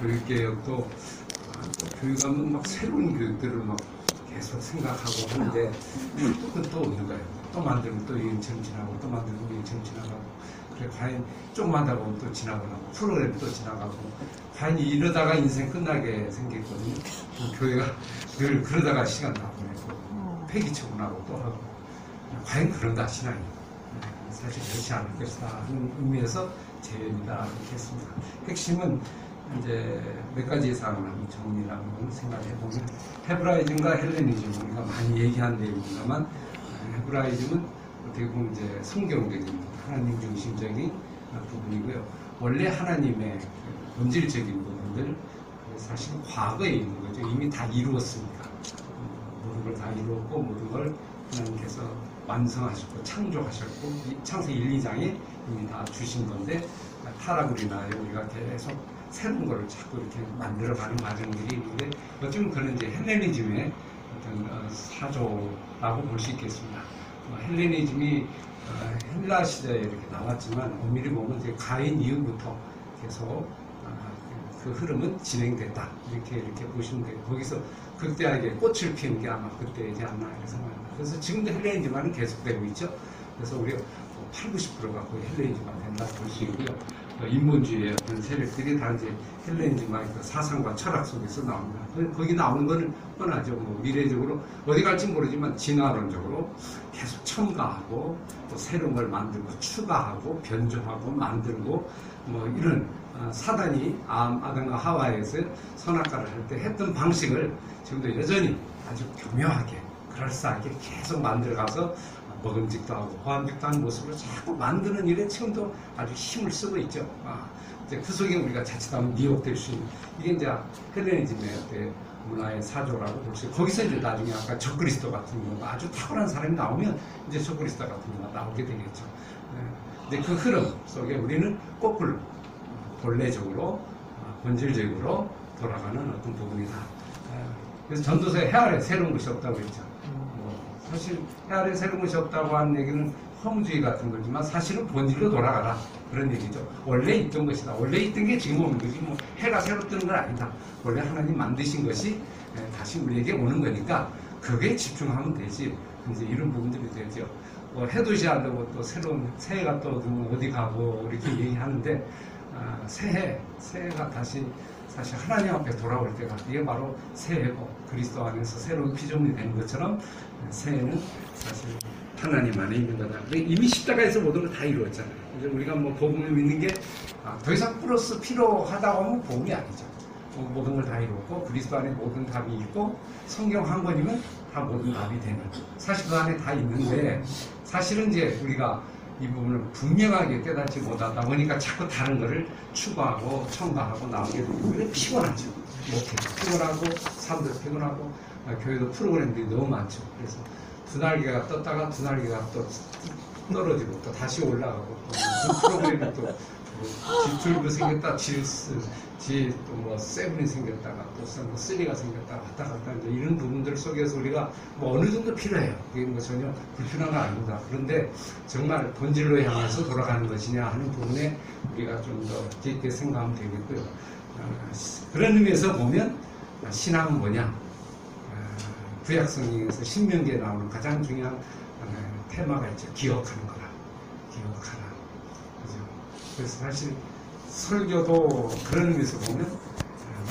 교육개혁도 교육하면 막 새로운 교육들을 막 계속 생각하고 하는데 한국은 또 없는 거예요. 또 만들면 또 2인칭 지나고 또 만들고 2인칭 지나가고 그래 과연 좀만 하다 보면 또 지나고 나고 프로그램 또 지나가고 과연 이러다가 인생 끝나게 생겼거든요. 교회가 늘 그러다가 시간 다 보내고 폐기처분 하고 또 하고 과연 그런다 신앙이 사실 그렇지 않을 것이다 하는 의미에서 제외입니다 이렇게 했습니다. 핵심은 이제 몇 가지 사항을 정리라고 생각해보면 헤브라이즘과 헬레니즘 우리가 많이 얘기한 내용입니다만 헤브라이즘은 어떻게 보면 이제 성경적인 하나님 중심적인 부분이고요. 원래 하나님의 본질적인 부분들 사실 과거에 있는 거죠. 이미 다 이루었으니까 모든 걸 다 이루었고 모든 걸 하나님께서 완성하셨고 창조하셨고 창세기 1, 2장에 이미 다 주신 건데 타락으로 인하여 우리가 계속 새로운 거를 자꾸 이렇게 만들어가는 과정들이 있는데 어쩌면 그런 이제 헬레니즘의 어떤 사조라고 볼 수 있겠습니다. 헬레니즘이 헬라 시대에 이렇게 나왔지만 엄밀히 보면 이제 가인 이후부터 계속 그 흐름은 진행됐다 이렇게 보시면 돼요. 거기서 극대하게 꽃을 피운 게 아마 그때이지 않나 이렇게 생각합니다. 그래서 지금도 헬레니즘화는 계속되고 있죠. 그래서 우리가 80~90%가 거의 헬레니즘화 된다 볼 수 있고요. 인본주의의 어떤 세력들이 다 이제 헬레니즘화의 사상과 철학 속에서 나옵니다. 거기 나오는 거는 뻔하죠. 뭐 미래적으로 어디 갈지 모르지만 진화론적으로 계속 첨가하고 또 새로운 걸 만들고 추가하고 변조하고 만들고 뭐 이런 사단이 아담과 하와에서 선악과를 할 때 했던 방식을 지금도 여전히 아주 교묘하게 그럴싸하게 계속 만들어가서 먹음직도 하고 호암직도 하는 모습으로 자꾸 만드는 일에 지금도 아주 힘을 쓰고 있죠. 이제 그 속에 우리가 자칫하면 미혹될 수 있는 이게 이제 헬레니즘의 문화의 사조라고 볼 수 있고 거기서 이제 나중에 아까 적그리스도 같은 경우 아주 탁월한 사람이 나오면 이제 적그리스도 같은 경우가 나오게 되겠죠. 근데 그 흐름 속에 우리는 거꾸로 본래적으로 본질적으로 돌아가는 어떤 부분이다. 그래서 전도서에 헤아려 새로운 것이 없다고 했죠. 사실 헤아려 새로운 것이 없다고 하는 얘기는 허무주의 같은 거지만 사실은 본질로 돌아가라 그런 얘기죠. 원래 있던 것이다. 원래 있던 게 지금 오는 거지 뭐 해가 새로 뜨는 건 아니다. 원래 하나님 만드신 것이 다시 우리에게 오는 거니까 그게 집중하면 되지. 이제 이런 부분들이 되죠. 해돋이한다고 또 새로운 새해가 또 어디 가고 이렇게 얘기하는데 새해가 다시 사실 하나님 앞에 돌아올 때가 이게 바로 새해고 그리스도 안에서 새로운 피조물이 되는 것처럼 새해는 사실 하나님 안에 있는 거다. 이미 십자가에서 모든 걸 다 이루었잖아요. 이제 우리가 뭐 복음을 믿는 게 더 이상 플러스 필요하다고 하면 복음이 아니죠. 모든 걸 다 이루었고 그리스도 안에 모든 답이 있고 성경 한 권이면 다 모든 답이 되는. 사실 그 안에 다 있는데 사실은 이제 우리가 이 부분을 분명하게 깨닫지 못하다 보니까 자꾸 다른 거를 추구하고 첨가하고 나오게 되고 피곤하죠. 목회도 피곤하고 사람도 피곤하고 교회도 프로그램들이 너무 많죠. 그래서 두 날개가 떴다가 두 날개가 또 떨어지고 또 다시 올라가고 또 프로그램이 또 G2가 생겼다 G 또 뭐 7이 생겼다가 또 3가 생겼다가 왔다 갔다 이제 이런 부분들 속에서 우리가 뭐 어느 정도 필요해요. 이게 뭐 전혀 불필요한 건 아닙니다. 그런데 정말 본질로 향해서 돌아가는 것이냐 하는 부분에 우리가 좀 더 깊게 생각하면 되겠고요. 그런 의미에서 보면 신앙은 뭐냐 구약 성경에서 신명기에 나오는 가장 중요한 테마가 있죠. 기억하는 거라. 기억하라. 그래서 사실 설교도 그런 의미에서 보면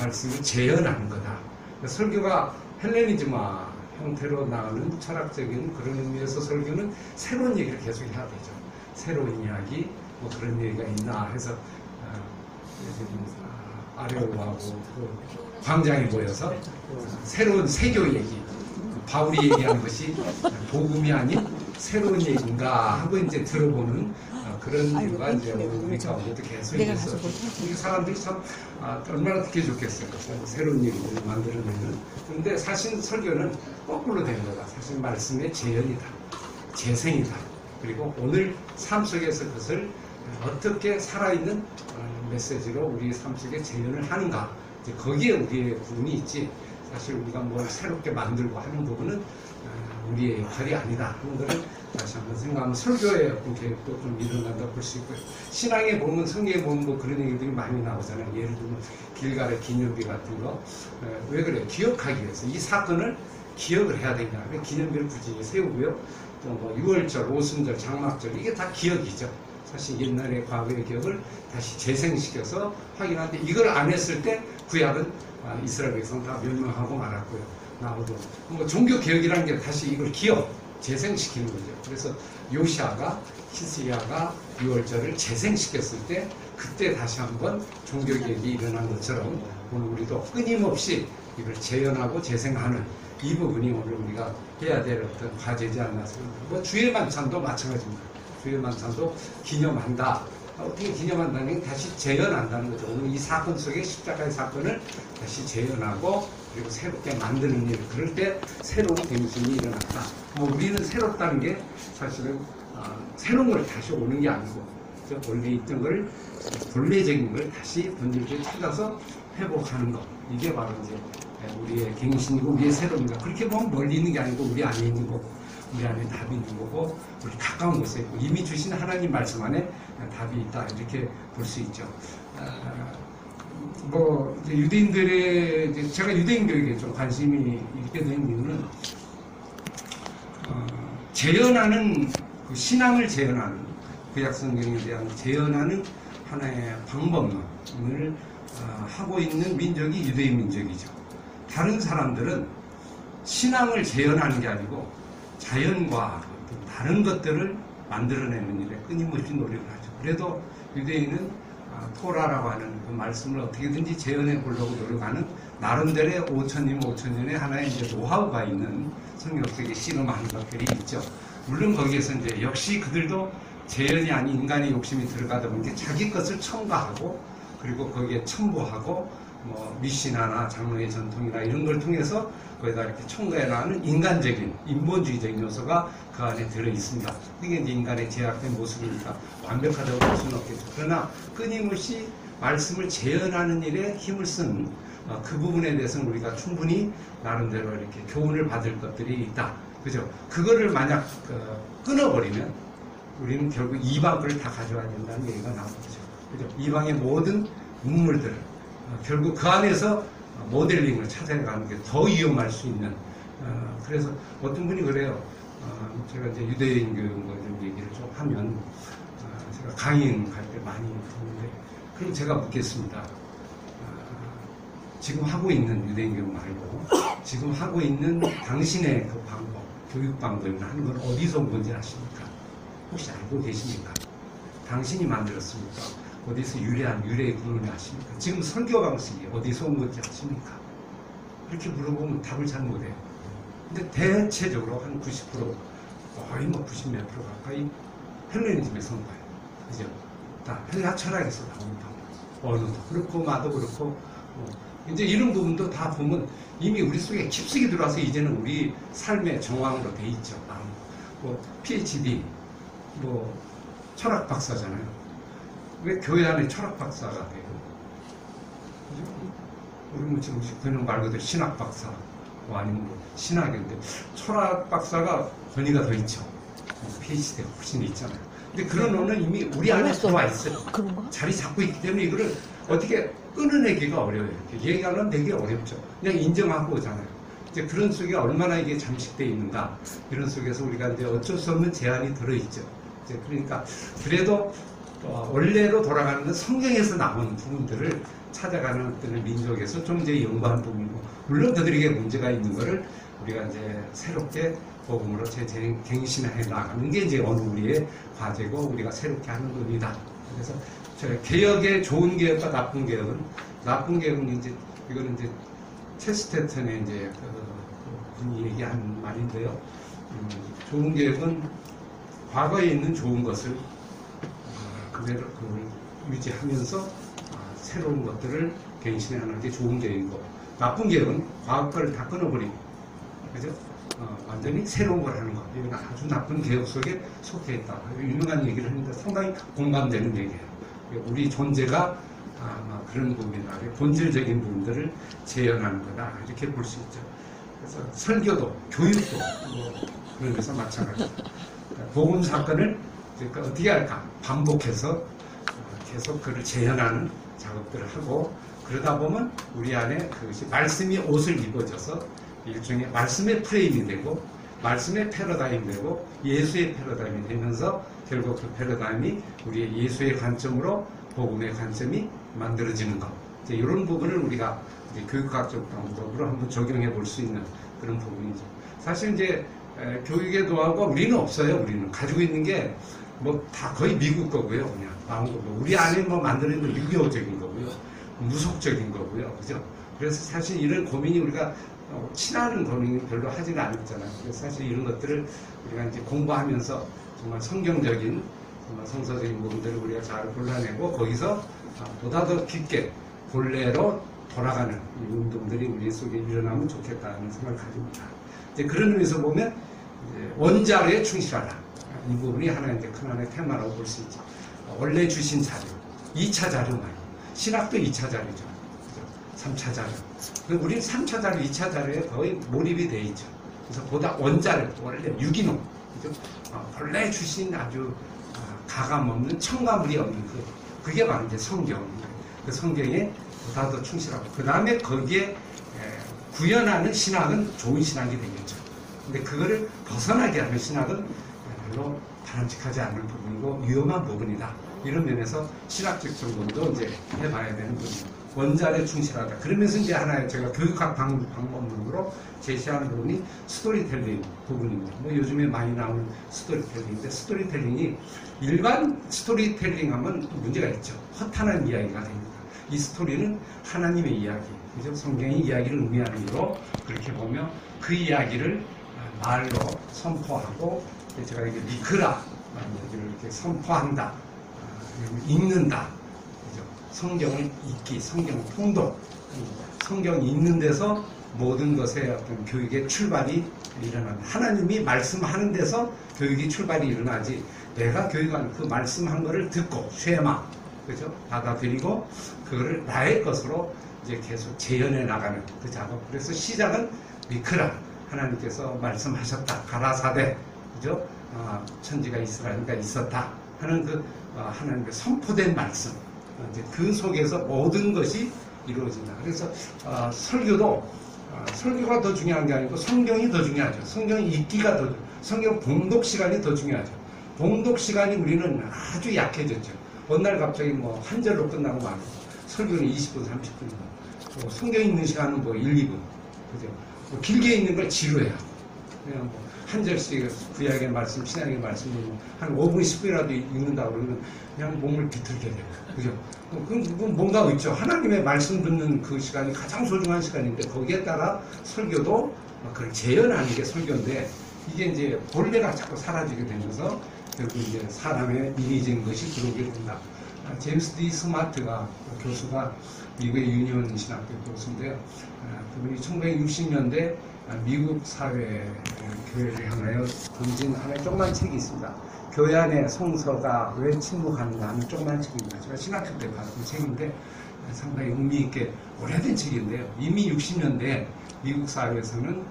말씀을 재현하는 거다. 설교가 헬레니즘화 형태로 나오는 철학적인 그런 의미에서 설교는 새로운 얘기를 계속 해야 되죠. 새로운 이야기 뭐 그런 얘기가 있나 해서 아뢰오하고 광장에 모여서 새로운 세교 얘기 바울이 얘기하는 것이 복음이 아닌 새로운 얘기인가 하고 이제 들어보는 그런 이유가 이제 오니까 우리도 계속 있어서 우리 사람들이 참 얼마나 듣기 좋겠어요. 새로운 일들을 만들어내는. 그런데 사실 설교는 거꾸로 된 거다. 사실 말씀의 재현이다. 재생이다. 그리고 오늘 삶 속에서 그것을 어떻게 살아있는 메시지로 우리 삶 속에 재현을 하는가. 이제 거기에 우리의 부분이 있지. 사실 우리가 뭘 새롭게 만들고 하는 부분은 우리의 역할이 아니다. 그런 거를 다시 한번 생각하면 설교의 어떤 계획도 좀 일어난다고 볼 수 있고요. 신앙에 보면, 성경에 보면 뭐 그런 얘기들이 많이 나오잖아요. 예를 들면 길갈의 기념비 같은 거. 왜 그래요? 기억하기 위해서. 이 사건을 기억을 해야 된다. 기념비를 굳이 세우고요. 또 뭐 6월절, 오순절, 장막절, 이게 다 기억이죠. 사실 옛날의 과거의 기억을 다시 재생시켜서 확인하는데, 이걸 안 했을 때 구약은 이스라엘 백성 다 멸망하고 말았고요. 나오도 뭐 종교개혁이라는 게 다시 이걸 기억, 재생시키는 거죠. 그래서 요시아가, 히스기야가 6월절을 재생시켰을 때 그때 다시 한번 종교개혁이 일어난 것처럼 오늘 우리도 끊임없이 이걸 재현하고 재생하는 이 부분이 오늘 우리가 해야 될 어떤 과제지 않나 생각합니다. 뭐 주의 만찬도 마찬가지입니다. 주의 만찬도 기념한다. 어떻게 기념한다는 게 다시 재현한다는 거죠. 오늘 이 사건 속에 십자가의 사건을 다시 재현하고 그리고 새롭게 만드는 일. 그럴 때 새로운 갱신이 일어났다. 뭐 우리는 새롭다는 게 사실은 새로운 걸 다시 오는 게 아니고 원래 있던 걸, 본래적인 걸 다시 본질적으로 찾아서 회복하는 것. 이게 바로 이제 우리의 갱신이고 우리의 새로움이다. 그렇게 보면 멀리 있는 게 아니고 우리 안에 있는 거고, 우리 안에 답이 있는 거고, 우리 가까운 곳에 있고, 이미 주신 하나님 말씀 안에 답이 있다. 이렇게 볼 수 있죠. 뭐 이제 유대인들의, 제가 유대인 교육에 좀 관심이 있게 된 이유는 재현하는 그 신앙을 재현하는 구약 성경에 대한 재현하는 하나의 방법론을 하고 있는 민족이 유대인 민족이죠. 다른 사람들은 신앙을 재현하는 게 아니고 자연과 다른 것들을 만들어내는 일에 끊임없이 노력을 하죠. 그래도 유대인은 토라라고 하는 그 말씀을 어떻게든지 재현해 보려고 노력하는 나름대로의 5,000년의 하나의 이제 노하우가 있는 성경 속에 씨름하는 것들이 있죠. 물론 거기에서 이제 역시 그들도 재현이 아닌 인간의 욕심이 들어가다 보니까 자기 것을 첨가하고 그리고 거기에 첨부하고 뭐 미시나나 장로의 전통이나 이런 걸 통해서 거기다 이렇게 첨가해나가는 인간적인 인본주의적인 요소가 그 안에 들어 있습니다. 이게 이제 인간의 제약된 모습이니까 완벽하다고 볼 수는 없겠죠. 그러나 끊임없이 말씀을 재현하는 일에 힘을 쓴 그 부분에 대해서는 우리가 충분히 나름대로 이렇게 교훈을 받을 것들이 있다. 그죠? 그거를 만약 끊어버리면 우리는 결국 이방을 다 가져와야 된다는 얘기가 나온 거죠. 그죠? 이방의 모든 문물들 결국 그 안에서 모델링을 찾아가는 게 더 위험할 수 있는, 그래서 어떤 분이 그래요. 제가 이제 유대인 교육과 좀 얘기를 좀 하면 제가 강의인 갈 때 많이 듣는데, 그럼 제가 묻겠습니다. 지금 하고 있는 유대인 교육 말고 지금 하고 있는 당신의 그 방법, 교육 방법이나 하는 건 어디서 온 건지 아십니까? 혹시 알고 계십니까? 당신이 만들었습니까? 어디서 유래한 유래의 근원을 아십니까? 지금 설교 방식이 어디서 온 건지 아십니까? 이렇게 물어보면 답을 잘 못해요. 근데 대체적으로 한 90% 거의 뭐 90몇 프로 가까이 헬레니즘에서 온 거예요. 그죠? 다 헬라 철학에서 나온 방법. 언어도 그렇고 마도 그렇고 이제 이런 부분도 다 보면 이미 우리 속에 깊숙이 들어와서 이제는 우리 삶의 정황으로 돼 있죠. 뭐 PhD 뭐 철학 박사잖아요. 왜 교회 안에 철학 박사가 되고, 그죠? 우리 뭐 지금 그는 말 그대로 신학 박사, 뭐 아니면 뭐 신학인데 철학 박사가 권위가 더 있죠. PhD가 훨씬 있잖아요. 근데 그런 언어는 이미 우리 안에 들어와 있어요. 자리 잡고 있기 때문에 이거를 어떻게 끊어내기가 어려워요. 얘기하려면 되게 어렵죠. 그냥 인정하고 오잖아요. 이제 그런 속에 얼마나 이게 잠식되어 있는가, 이런 속에서 우리가 이제 어쩔 수 없는 제한이 들어있죠. 이제 그러니까 그래도 원래로 돌아가는 성경에서 나온 부분들을 찾아가는 것들을 민족에서 좀 이제 연구한 부분이고, 물론 그들에게 문제가 있는 거를 우리가 이제 새롭게 복음으로 갱신해 나가는 게 이제 어느 우리의 과제고 우리가 새롭게 하는 겁니다. 그래서 개혁의 좋은 개혁과 나쁜 개혁은, 나쁜 개혁은 이제 이거는 이제 체스테턴의 이제 그 얘기한 말인데요. 좋은 개혁은 과거에 있는 좋은 것을 그대로 유지하면서 새로운 것들을 갱신하는 게 좋은 계획이고, 나쁜 계획은 과거 거를 다 끊어버리고, 그죠? 완전히 새로운 걸 하는 것. 이건 아주 나쁜 계획 속에 속해 있다. 유명한 얘기를 하는데 상당히 공감되는 얘기예요. 우리 존재가 그런 부분이나 본질적인 부분들을 재현하는 거다, 이렇게 볼 수 있죠. 그래서 설교도 교육도 그런 데서 마찬가지입니다. 복음 사건을 그러니까 어떻게 할까, 반복해서 계속 그를 재현하는 작업들을 하고, 그러다 보면 우리 안에 그것이 말씀이 옷을 입어져서 일종의 말씀의 프레임이 되고 말씀의 패러다임이 되고 예수의 패러다임이 되면서 결국 그 패러다임이 우리의 예수의 관점으로 복음의 관점이 만들어지는 것, 이제 이런 부분을 우리가 이제 교육학적 방법으로 한번 적용해 볼 수 있는 그런 부분이죠. 사실 이제 교육의 노하우가 우리는 없어요. 우리는 가지고 있는 게 뭐 다 거의 미국 거고요, 그냥 나온 거고, 우리 안에 뭐 만드는 건 유교적인 거고요, 무속적인 거고요, 그죠? 그래서 사실 이런 고민이 우리가 친하는 고민을 별로 하지는 않았잖아요. 그래서 사실 이런 것들을 우리가 이제 공부하면서 정말 성경적인, 정말 성서적인 부분들을 우리가 잘 골라내고 거기서 보다 더 깊게 본래로 돌아가는 이 운동들이 우리 속에 일어나면 좋겠다는 생각을 가집니다. 이제 그런 의미에서 보면 원자료에 충실하라, 이 부분이 하나 이제 큰 하나의 테마라고 볼 수 있죠. 원래 주신 자료, 2차 자료 말이에요. 신학도 2차 자료죠, 3차 자료. 우리는 3차 자료, 2차 자료에 거의 몰입이 돼 있죠. 그래서 보다 원자료, 원래 유기농, 그죠? 원래 주신 아주 가감 없는 첨가물이 없는 그, 그게 바로 이제 성경입니다. 그 성경에 보다 더 충실하고, 그 다음에 거기에 구현하는 신학은 좋은 신학이 되겠죠. 근데 그거를 벗어나게 하는 신학은 별로 바람직하지 않은 부분이고 위험한 부분이다. 이런 면에서 신학적 정보도 이제 해봐야 되는 부분입니다. 원자에 충실하다. 그러면서 이제 하나의 제가 교육학 방법론으로 제시하는 부분이 스토리텔링 부분입니다. 뭐 요즘에 많이 나오는 스토리텔링인데, 스토리텔링이 일반 스토리텔링 하면 문제가 있죠. 허탄한 이야기가 됩니다. 이 스토리는 하나님의 이야기, 그죠? 성경의 이야기를 의미하는 거로 그렇게 보면 그 이야기를 말로 선포하고, 제가 이렇게 미크라, 이렇게 선포한다, 읽는다. 성경을 읽기, 성경 통독, 성경 읽는 데서 모든 것의 어떤 교육의 출발이 일어난다. 하나님이 말씀하는 데서 교육이 출발이 일어나지, 내가 교육한 그 말씀한 거를 듣고 쉐마, 그죠? 받아들이고 그거를 나의 것으로 이제 계속 재현해 나가는 그 작업. 그래서 시작은 미크라, 하나님께서 말씀하셨다, 가라사대, 그죠? 천지가 있으라니까 있었다 하는 그 하나님의 선포된 말씀, 이제 그 속에서 모든 것이 이루어진다. 그래서 설교도 설교가 더 중요한 게 아니고 성경이 더 중요하죠. 성경 읽기가 더, 성경 봉독 시간이 더 중요하죠. 봉독 시간이 우리는 아주 약해졌죠. 어느 날 갑자기 뭐 한 절로 끝나고 말고, 설교는 20분, 30분, 뭐 성경 읽는 시간은 뭐 1, 2분, 그죠? 뭐 길게 읽는 걸 지루해요. 그냥 뭐 한 절씩 구약의 말씀, 신약의 말씀을 한 5분, 10분이라도 읽는다고 그러면 그냥 몸을 비틀게 돼요. 그죠? 그건 뭔가 있죠. 하나님의 말씀 듣는 그 시간이 가장 소중한 시간인데, 거기에 따라 설교도 그걸 재현하는 게 설교인데, 이게 이제 본래가 자꾸 사라지게 되면서 결국 이제 사람의 인위적인 것이 들어오게 된다. 제임스 D. 스마트가, 교수가 미국의 유니온 신학교 교수인데요, 그분이 1960년대 미국 사회 교회를 향하여 던진 하나의 조그만 책이 있습니다. 교회 안에 성서가 왜 침묵하는가 하는 조그만 책입니다. 제가 신학교 때 봤던 책인데 상당히 의미있게 오래된 책인데요, 이미 60년대 미국 사회에서는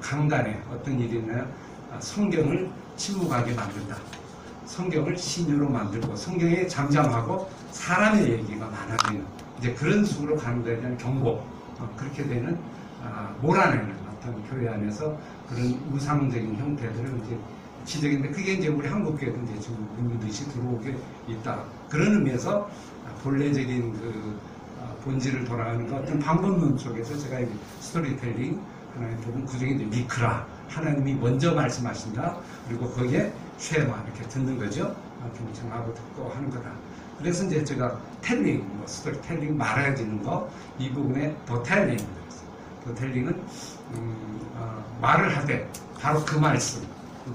강단에 어떤 일이 있나요? 성경을 침묵하게 만든다, 성경을 신유로 만들고 성경에 잠잠하고 사람의 얘기가 많아지는, 이제 그런 식으로 가는 데에 대한 경고, 그렇게 되는, 몰아내는 어떤 교회 안에서 그런 우상적인 형태들을 이제 지적인데, 그게 이제 우리 한국교회도 이제 지금 문득이 들어오게 있다. 그런 의미에서 본래적인 그 본질을 돌아가는 그 어떤 방법론 속에서 제가 스토리텔링 하나의 부분, 그중에 이제 미크라, 하나님이 먼저 말씀하신다, 그리고 거기에 쉐마, 이렇게 듣는 거죠. 경청하고 듣고 하는 거다. 그래서 이제 제가 텔링, 뭐 스토리텔링, 말해야 되는 거, 이 부분에 더텔링, 더텔링은 말을 하되 바로 그 말씀,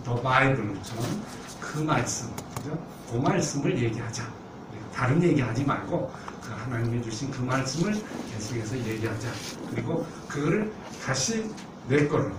더 바이블처럼 그 말씀, 그죠? 그 말씀을 얘기하자. 다른 얘기하지 말고 그 하나님이 주신 그 말씀을 계속해서 얘기하자. 그리고 그거를 다시 내 걸로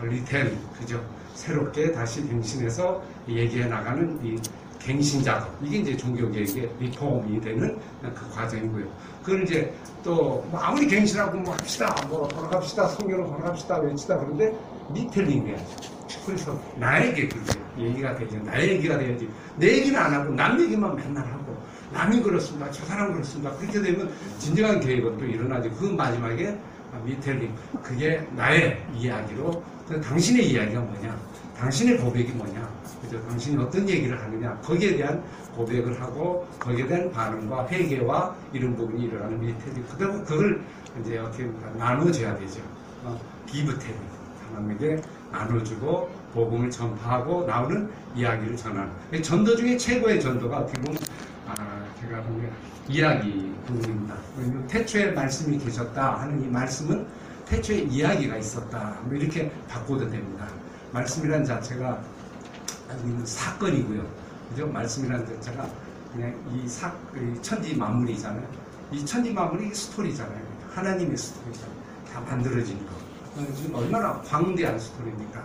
리텔링, 그죠? 새롭게 다시 변신해서 얘기해 나가는 이 갱신 작업, 이게 이제 종교개혁의 리폼이 되는 그 과정이고요. 그걸 이제 또 뭐 아무리 갱신하고 뭐 합시다, 뭐 번역합시다, 성경을 번역합시다, 외치다 그런데 리텔링 해야죠. 그래서 나에게 그게 얘기가 되지, 나의 얘기가 돼야지. 내 얘기는 안 하고 남 얘기만 맨날 하고 남이 그렇습니다, 저 사람은 그렇습니다. 그렇게 되면 진정한 계획은 또 일어나지. 그 마지막에 리텔링, 그게 나의 이야기로, 당신의 이야기가 뭐냐, 당신의 고백이 뭐냐, 그죠? 당신이 어떤 얘기를 하느냐, 거기에 대한 고백을 하고 거기에 대한 반응과 회개와 이런 부분이 일어나는 리텔링. 그걸 이제 어떻게 나눠줘야 되죠. 기브텔링, 사람에게 나눠주고 복음을 전파하고 나오는 이야기를 전하는. 전도 중에 최고의 전도가 어떻게 보면 제가 보기에 이야기 부분입니다. 태초에 말씀이 계셨다 하는 이 말씀은 태초에 이야기가 있었다, 뭐 이렇게 바꿔도 됩니다. 말씀이란 자체가 가지고 있는 사건이고요, 그죠? 말씀이란 자체가 그냥 이 천지 만물이잖아요. 이 천지 만물이 스토리잖아요. 하나님의 스토리잖아요. 다 만들어진 거. 지금 얼마나 광대한 스토리입니까?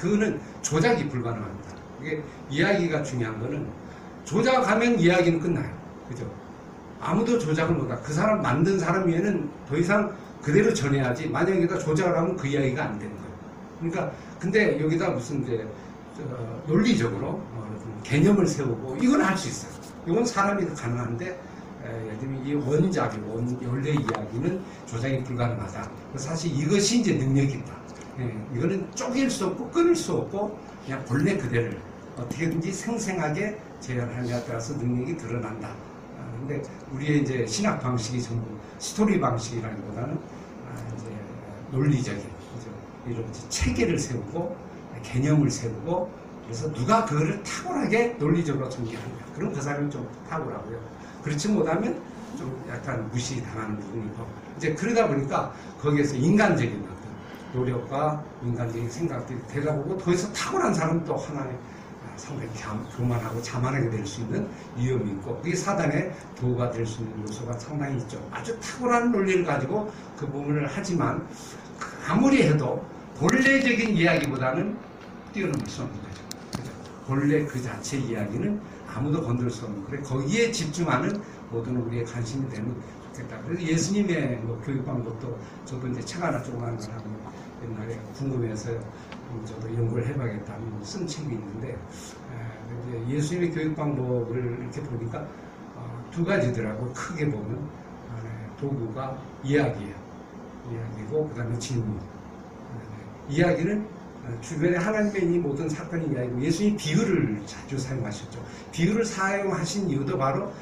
그거는 조작이 불가능합니다. 이게 이야기가 중요한 거는 조작하면 이야기는 끝나요. 그죠? 아무도 조작을 못하. 그 사람 만든 사람 위에는 더 이상 그대로 전해야지. 만약에 여기다 조작을 하면 그 이야기가 안 되는 거예요. 그러니까 근데 여기다 무슨 이제 논리적으로 개념을 세우고 이건 할 수 있어요. 이건 사람이 가능한데. 예를 들면 이 원작이 원래 이야기는 조작이 불가능하다. 사실 이것이 이제 능력입니다. 예, 이거는 쪼갤 수 없고 끊을 수 없고 그냥 본래 그대를 어떻게든지 생생하게 재현하느냐에 따라서 능력이 드러난다. 그런데 우리의 이제 신학 방식이 전부 스토리 방식이라기보다는 이제 논리적인, 그죠? 이런 체계를 세우고 개념을 세우고, 그래서 누가 그거를 탁월하게 논리적으로 전개하느냐, 그럼 그 사람이 좀 탁월하고요. 그렇지 못하면 좀 약간 무시당하는 부분이고, 이제 그러다 보니까 거기에서 인간적인 노력과 인간적인 생각들이 되다 보고, 거기서 탁월한 사람은 또 하나의 상당히 교만하고 자만하게 될 수 있는 위험이 있고, 그게 사단의 도구가 될 수 있는 요소가 상당히 있죠. 아주 탁월한 논리를 가지고 그 부분을 하지만 아무리 해도 본래적인 이야기보다는 뛰어넘을 수 없는 거죠. 그죠? 본래 그 자체 이야기는 아무도 건들 수 없는, 그래 거기에 집중하는 모든 우리의 관심이 되면 좋겠다. 그래서 예수님의 뭐 교육 방법도 저도 이제 책 하나 조그만 걸 하고 옛날에 궁금해서 저도 연구를 해봐야겠다 하면 쓴 책이 있는데, 예수님의 교육 방법을 이렇게 보니까 두 가지더라고. 크게 보면 도구가 이야기예요. 이야기고 그 다음에 질문. 이야기는 주변에 하나님의 이 모든 사건이 이야기고, 예수님이 비유를 자주 사용하셨죠. 비유를 사용하신 이유도 바로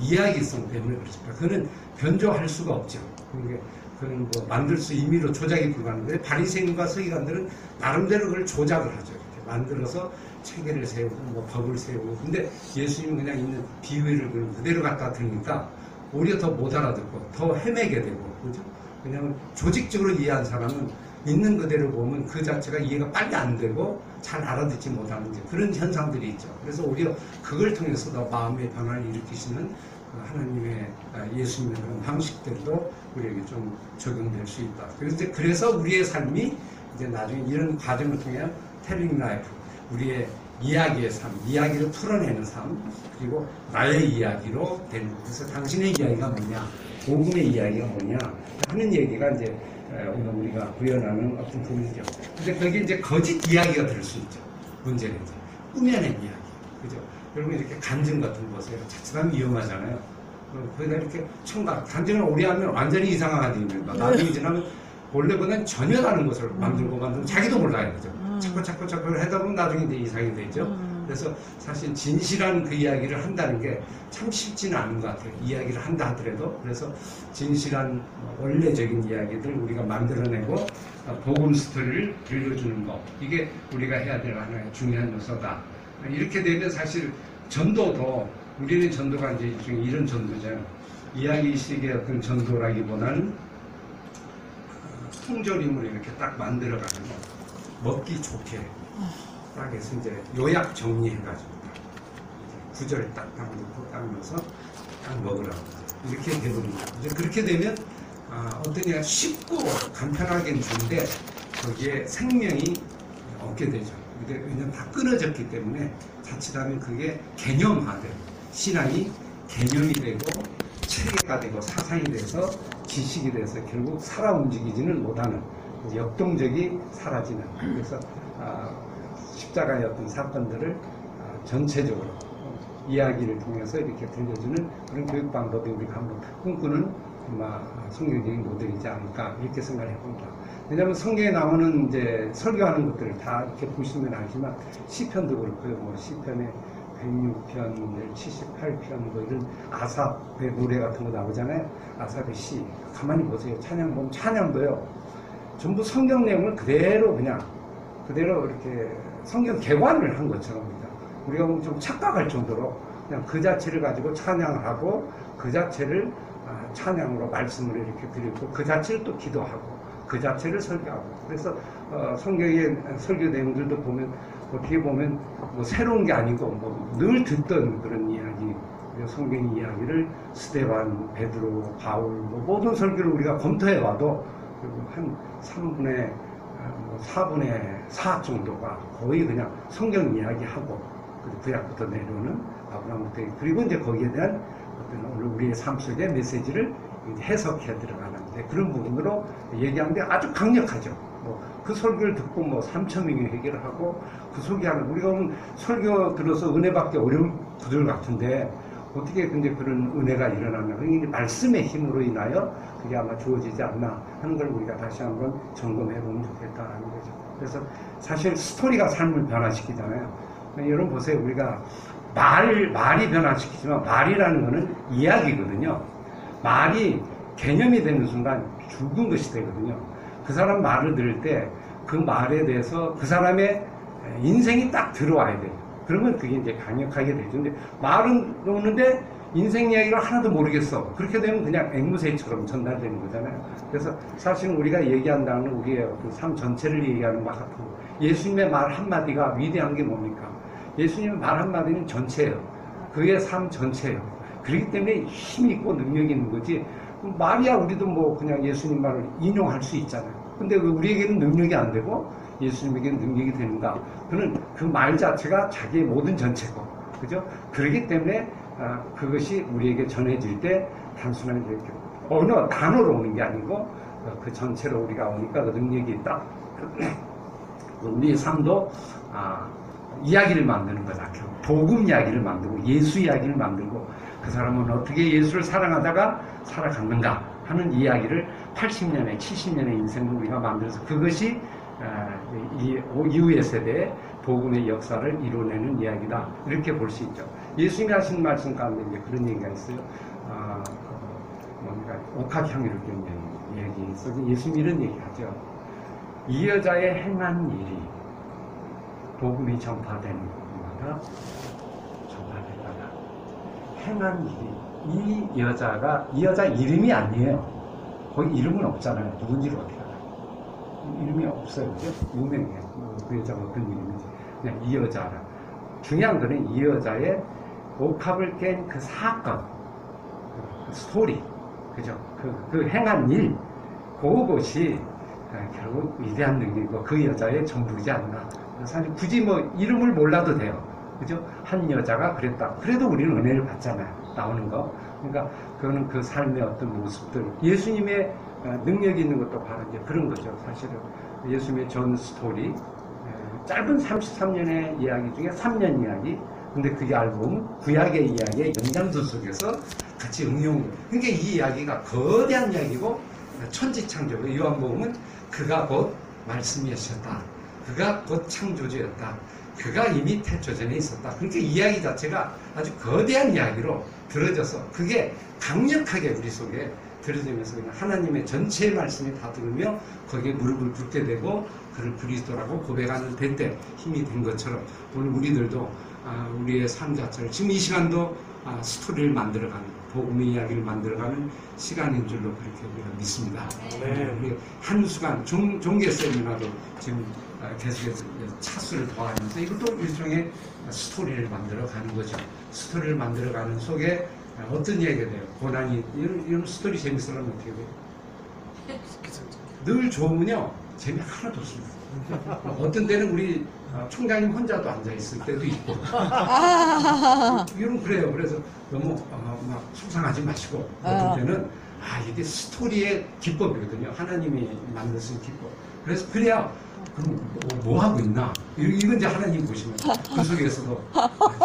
이야기성 때문에 그렇습니다. 그거는 변조할 수가 없죠. 그건 뭐 만들 수 임의로 조작이 불가능한데, 바리새인과 서기관들은 나름대로 그걸 조작을 하죠. 이렇게 만들어서 체계를 세우고 뭐 법을 세우고. 근데 예수님은 그냥 있는 비유를 그대로 갖다 드니까 오히려 더 못 알아듣고 더 헤매게 되고, 그죠? 왜냐하면 조직적으로 이해한 사람은 있는 그대로 보면 그 자체가 이해가 빨리 안 되고 잘 알아듣지 못하는 그런 현상들이 있죠. 그래서 오히려 그걸 통해서 더 마음의 변화를 일으키시는 하나님의, 예수님의 그런 방식들도 우리에게 좀 적용될 수 있다. 그래서 우리의 삶이 이제 나중에 이런 과정을 통해 텔링 라이프, 우리의 이야기의 삶, 이야기를 풀어내는 삶, 그리고 나의 이야기로 되는 것. 그래서 당신의 이야기가 뭐냐, 복음의 이야기가 뭐냐 하는 얘기가 이제 오늘 우리가 구현하는 어떤 부분이죠. 근데 거기에 이제 거짓 이야기가 될 수 있죠. 문제는 이제 꾸며낸 이야기. 그죠? 여러분 이렇게 간증 같은 거 보세요. 자칫하면 위험하잖아요. 거기다 이렇게 첨가, 간증을 오래 하면 완전히 이상한 아닙니다. 나중에 지나면 원래보다는 전혀 다른 것을 만들고 자기도 몰라요. 그죠? 자꾸 하다 보면 나중에 이제 이상이 되죠. 그래서 사실 진실한 그 이야기를 한다는 게 참 쉽지는 않은 것 같아요. 이야기를 한다 하더라도. 그래서 진실한 원래적인 이야기들 우리가 만들어내고 복음 스토리를 들려주는 것, 이게 우리가 해야 될 하나의 중요한 요소다. 이렇게 되면 사실 전도도, 우리는 전도가 이제 이런 전도잖아요. 이야기식의 어떤 전도라기보다는 통조림을 이렇게 딱 만들어가는 것, 먹기 좋게 딱 해서 이제 요약 정리해가지고 구절에 딱 넣고 딱 넣어서 딱 먹으라고 이렇게 되거든요. 이제 그렇게 되면 어떠냐, 쉽고 간편하게 주는데 거기에 생명이 없게 되죠. 근데 왜냐면 다 끊어졌기 때문에 자칫하면 그게 개념화되고 신앙이 개념이 되고 체계가 되고 사상이 돼서 지식이 돼서 결국 살아 움직이지는 못하는 역동적이 사라지는, 그래서 십자가의 어떤 사건들을 전체적으로 이야기를 통해서 이렇게 들려주는 그런 교육 방법이 우리가 한번 꿈꾸는 아마 성경적인 모델이지 않을까 이렇게 생각을 해봅니다. 왜냐하면 성경에 나오는 이제 설교하는 것들을 다 이렇게 보시면 알지만 시편도 그렇고요, 뭐 시편의 106편, 78편 뭐 이런 아삽의 노래 같은 거 나오잖아요. 아삽의 시 가만히 보세요. 찬양봉 찬양도요. 전부 성경 내용을 그대로 이렇게 성경 개관을 한 것처럼 우리가 좀 착각할 정도로 그냥 그 자체를 가지고 찬양을 하고 그 자체를 찬양으로 말씀을 이렇게 드리고 그 자체를 또 기도하고 그 자체를 설교하고, 그래서 성경의 설교 내용들도 보면 어떻게 보면 뭐 새로운 게 아니고 뭐 늘 듣던 그런 이야기, 성경의 이야기를 스데반, 베드로, 바울 뭐 모든 설교를 우리가 검토해 와도 한 3분의 4분의 4 정도가 거의 그냥 성경 이야기하고 구약부터 내려오는 아브라함부터, 그리고 이제 거기에 대한 어떤 오늘 우리의 삶 속의 메시지를 해석해 들어가는데 그런 부분으로 얘기하는데 아주 강력하죠. 뭐 그 설교를 듣고 뭐 3,000명이 회개를 하고 그 소개하는, 우리가 오늘 설교 들어서 은혜 받기 어려운 분들 같은데 어떻게 근데 그런 은혜가 일어나나, 말씀의 힘으로 인하여 그게 아마 주어지지 않나 하는 걸 우리가 다시 한번 점검해 보면 좋겠다는 거죠. 그래서 사실 스토리가 삶을 변화시키잖아요. 여러분 보세요. 우리가 말이 변화시키지만 말이라는 거는 이야기거든요. 말이 개념이 되는 순간 죽은 것이 되거든요. 그 사람 말을 들을 때 그 말에 대해서 그 사람의 인생이 딱 들어와야 돼요. 그러면 그게 이제 강력하게 되죠. 근데 말은 오는데 인생 이야기를 하나도 모르겠어. 그렇게 되면 그냥 앵무새처럼 전달되는 거잖아요. 그래서 사실은 우리가 얘기한다는 우리의 어떤 삶 전체를 얘기하는 것 같고, 예수님의 말 한마디가 위대한 게 뭡니까? 예수님의 말 한마디는 전체예요. 그의 삶 전체예요. 그렇기 때문에 힘이 있고 능력이 있는 거지. 말이야 우리도 뭐 그냥 예수님 말을 인용할 수 있잖아요. 근데 우리에게는 능력이 안 되고 예수님에게는 능력이 되는가? 그는 그 말 자체가 자기의 모든 전체고, 그죠? 그렇기 때문에 그것이 우리에게 전해질 때 단순하게 이렇게 어느 단어로 오는 게 아니고 그 전체로 우리가 오니까 그 능력이 있다. 우리의 삶도 이야기를 만드는 거다. 복음 이야기를 만들고 예수 이야기를 만들고 그 사람은 어떻게 예수를 사랑하다가 살아갔는가 하는 이야기를 80년에 70년의 인생을 우리가 만들어서 그것이 이 이후의 세대의 복음의 역사를 이뤄내는 이야기다 이렇게 볼 수 있죠. 예수님이 하신 말씀 가운데 이제 그런 얘기가 있어요. 뭔가 옥합형이를 겪는 얘기 있어서 예수님이 이런 얘기하죠. 이 여자의 행한 일이 복음이 전파되는 것마다 전파될 거다. 행한 일이 이 여자가, 이 여자 이름이 아니에요. 거기 이름은 없잖아요. 누군지를 어떻게 알아요? 이름이 없어요. 그죠? 유명해요. 그 여자가 어떤 이름인지. 그냥 이 여자라. 중요한 거는 이 여자의 옥합을 깬 그 사건, 그 스토리, 그죠? 그 행한 일, 그것이 결국 위대한 능력이고 그 여자의 전부이지 않나. 사실 굳이 뭐 이름을 몰라도 돼요. 그죠? 한 여자가 그랬다. 그래도 우리는 은혜를 받잖아요. 나오는 거. 그러니까 그거는 그 삶의 어떤 모습들, 예수님의 능력이 있는 것도 바로 이제 그런 거죠. 사실은 예수님의 전 스토리, 짧은 33년의 이야기 중에 3년 이야기, 근데 그게 알고 보면 구약의 이야기의 연장선 속에서 같이 응용. 그러니까 이 이야기가 거대한 이야기고 천지창조. 요한복음은 그가 곧 말씀이셨다. 그가 곧 창조주였다. 그가 이미 태초전에 있었다. 그러니까 이야기 자체가 아주 거대한 이야기로 들어져서 그게 강력하게 우리 속에 들어지면서 그냥 하나님의 전체의 말씀이 다 들으며 거기에 무릎을 꿇게 되고 그를 그리스도라고 고백하는 데 힘이 된 것처럼 오늘 우리들도 우리의 삶 자체를 지금 이 시간도 스토리를 만들어가는, 복음의 이야기를 만들어가는 시간인 줄로 그렇게 우리가 믿습니다. 네. 우리 한 수간 종교 세미나도 지금 계속해서 차수를 더하면서 이것도 일종의 스토리를 만들어가는 거죠. 스토리를 만들어가는 속에 어떤 이야기가 돼요? 고난이, 이런 스토리 재밌으려면 어떻게 돼요? 늘 좋으면요 재미 하나도 없습니다. 어떤 때는 우리 총장님 혼자도 앉아있을 때도 있고. 이런 그래요. 그래서 너무 막 속상하지 마시고, 어떤 때는 이게 스토리의 기법이거든요. 하나님이 만드신 기법. 그래서 그래야 그럼 뭐 하고 있나? 이건 이제 하나님 보시면 그 속에서도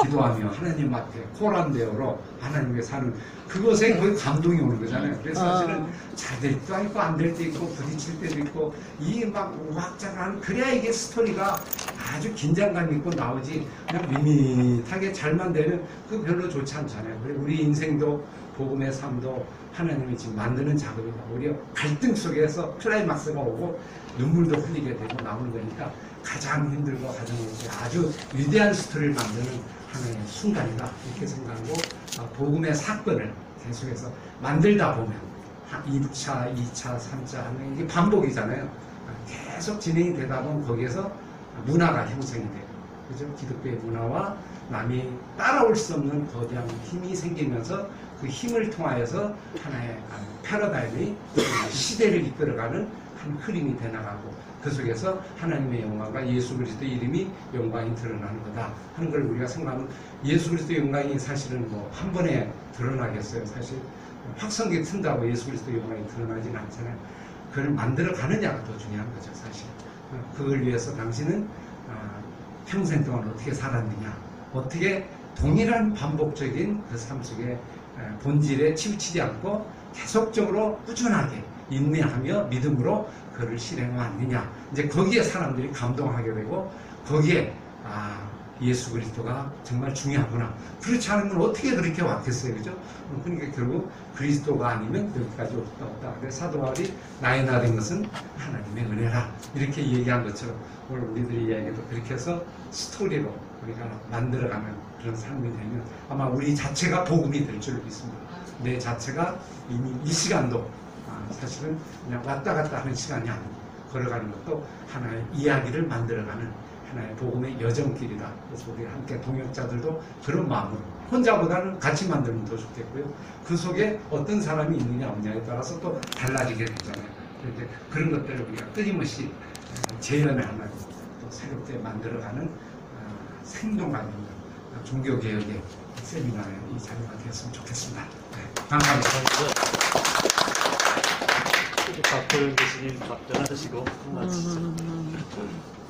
기도하며 하나님 앞에 코란데어로 하나님께 사는 그것에 거의 감동이 오는 거잖아요. 그래서 사실은 잘 될 때도 있고 안 될 때도 있고 부딪힐 때도 있고 이 막 우악장한, 그래야 이게 스토리가 아주 긴장감 있고 나오지, 그냥 밋밋하게 잘만 되면 그 별로 좋지 않잖아요. 그리고 우리 인생도 복음의 삶도 하나님이 지금 만드는 작업이다. 오히려 갈등 속에서 클라이막스가 오고 눈물도 흘리게 되고 나오는 거니까 가장 힘들고 가장 아주 위대한 스토리를 만드는 하나의 순간이다, 이렇게 생각하고 복음의 사건을 계속해서 만들다 보면 1차, 2차, 3차 하면 이게 반복이잖아요. 계속 진행이 되다 보면 거기에서 문화가 형성이 돼요. 그죠? 기독교의 문화와 남이 따라올 수 없는 거대한 힘이 생기면서 그 힘을 통하여서 하나의 패러다임이 시대를 이끌어가는 한 흐름이 되나가고, 그 속에서 하나님의 영광과 예수 그리스도의 이름이 영광이 드러나는 거다 하는 걸 우리가 생각하면, 예수 그리스도의 영광이 사실은 뭐 한 번에 드러나겠어요. 사실 확성기 튼다고 예수 그리스도의 영광이 드러나진 않잖아요. 그걸 만들어 가느냐가 더 중요한 거죠. 사실 그걸 위해서 당신은 평생 동안 어떻게 살았느냐, 어떻게 동일한 반복적인 그 삶 속에 본질에 치우치지 않고 계속적으로 꾸준하게 인내하며 믿음으로 그를 실행하느냐, 이제 거기에 사람들이 감동하게 되고, 거기에 예수 그리스도가 정말 중요하구나, 그렇지 않으면 어떻게 그렇게 왔겠어요. 그죠? 그러니까 결국 그리스도가 아니면 여기까지 없다. 그래서 사도 바울이 나의 나된 것은 하나님의 은혜라, 이렇게 얘기한 것처럼 오늘 우리들의 이야기도 그렇게 해서 스토리로 우리가 만들어가는 그런 삶이 되면 아마 우리 자체가 복음이 될 줄 믿습니다. 내 자체가 이미 이 시간도 사실은 그냥 왔다 갔다 하는 시간이 아니고, 걸어가는 것도 하나의 이야기를 만들어가는 하나의 복음의 여정길이다. 그래서 우리 함께 동역자들도 그런 마음으로, 혼자보다는 같이 만들면 더 좋겠고요. 그 속에 어떤 사람이 있느냐 없느냐에 따라서 또 달라지게 되잖아요. 그런데 그런 것들을 우리가 끊임없이 재현을 하나고 또 새롭게 만들어가는 생동감 있는 종교개혁의 세미나의 이 자리가 되었으면 좋겠습니다. 네, 감사합니다. 박도영 교수님 답변하시고 마치죠.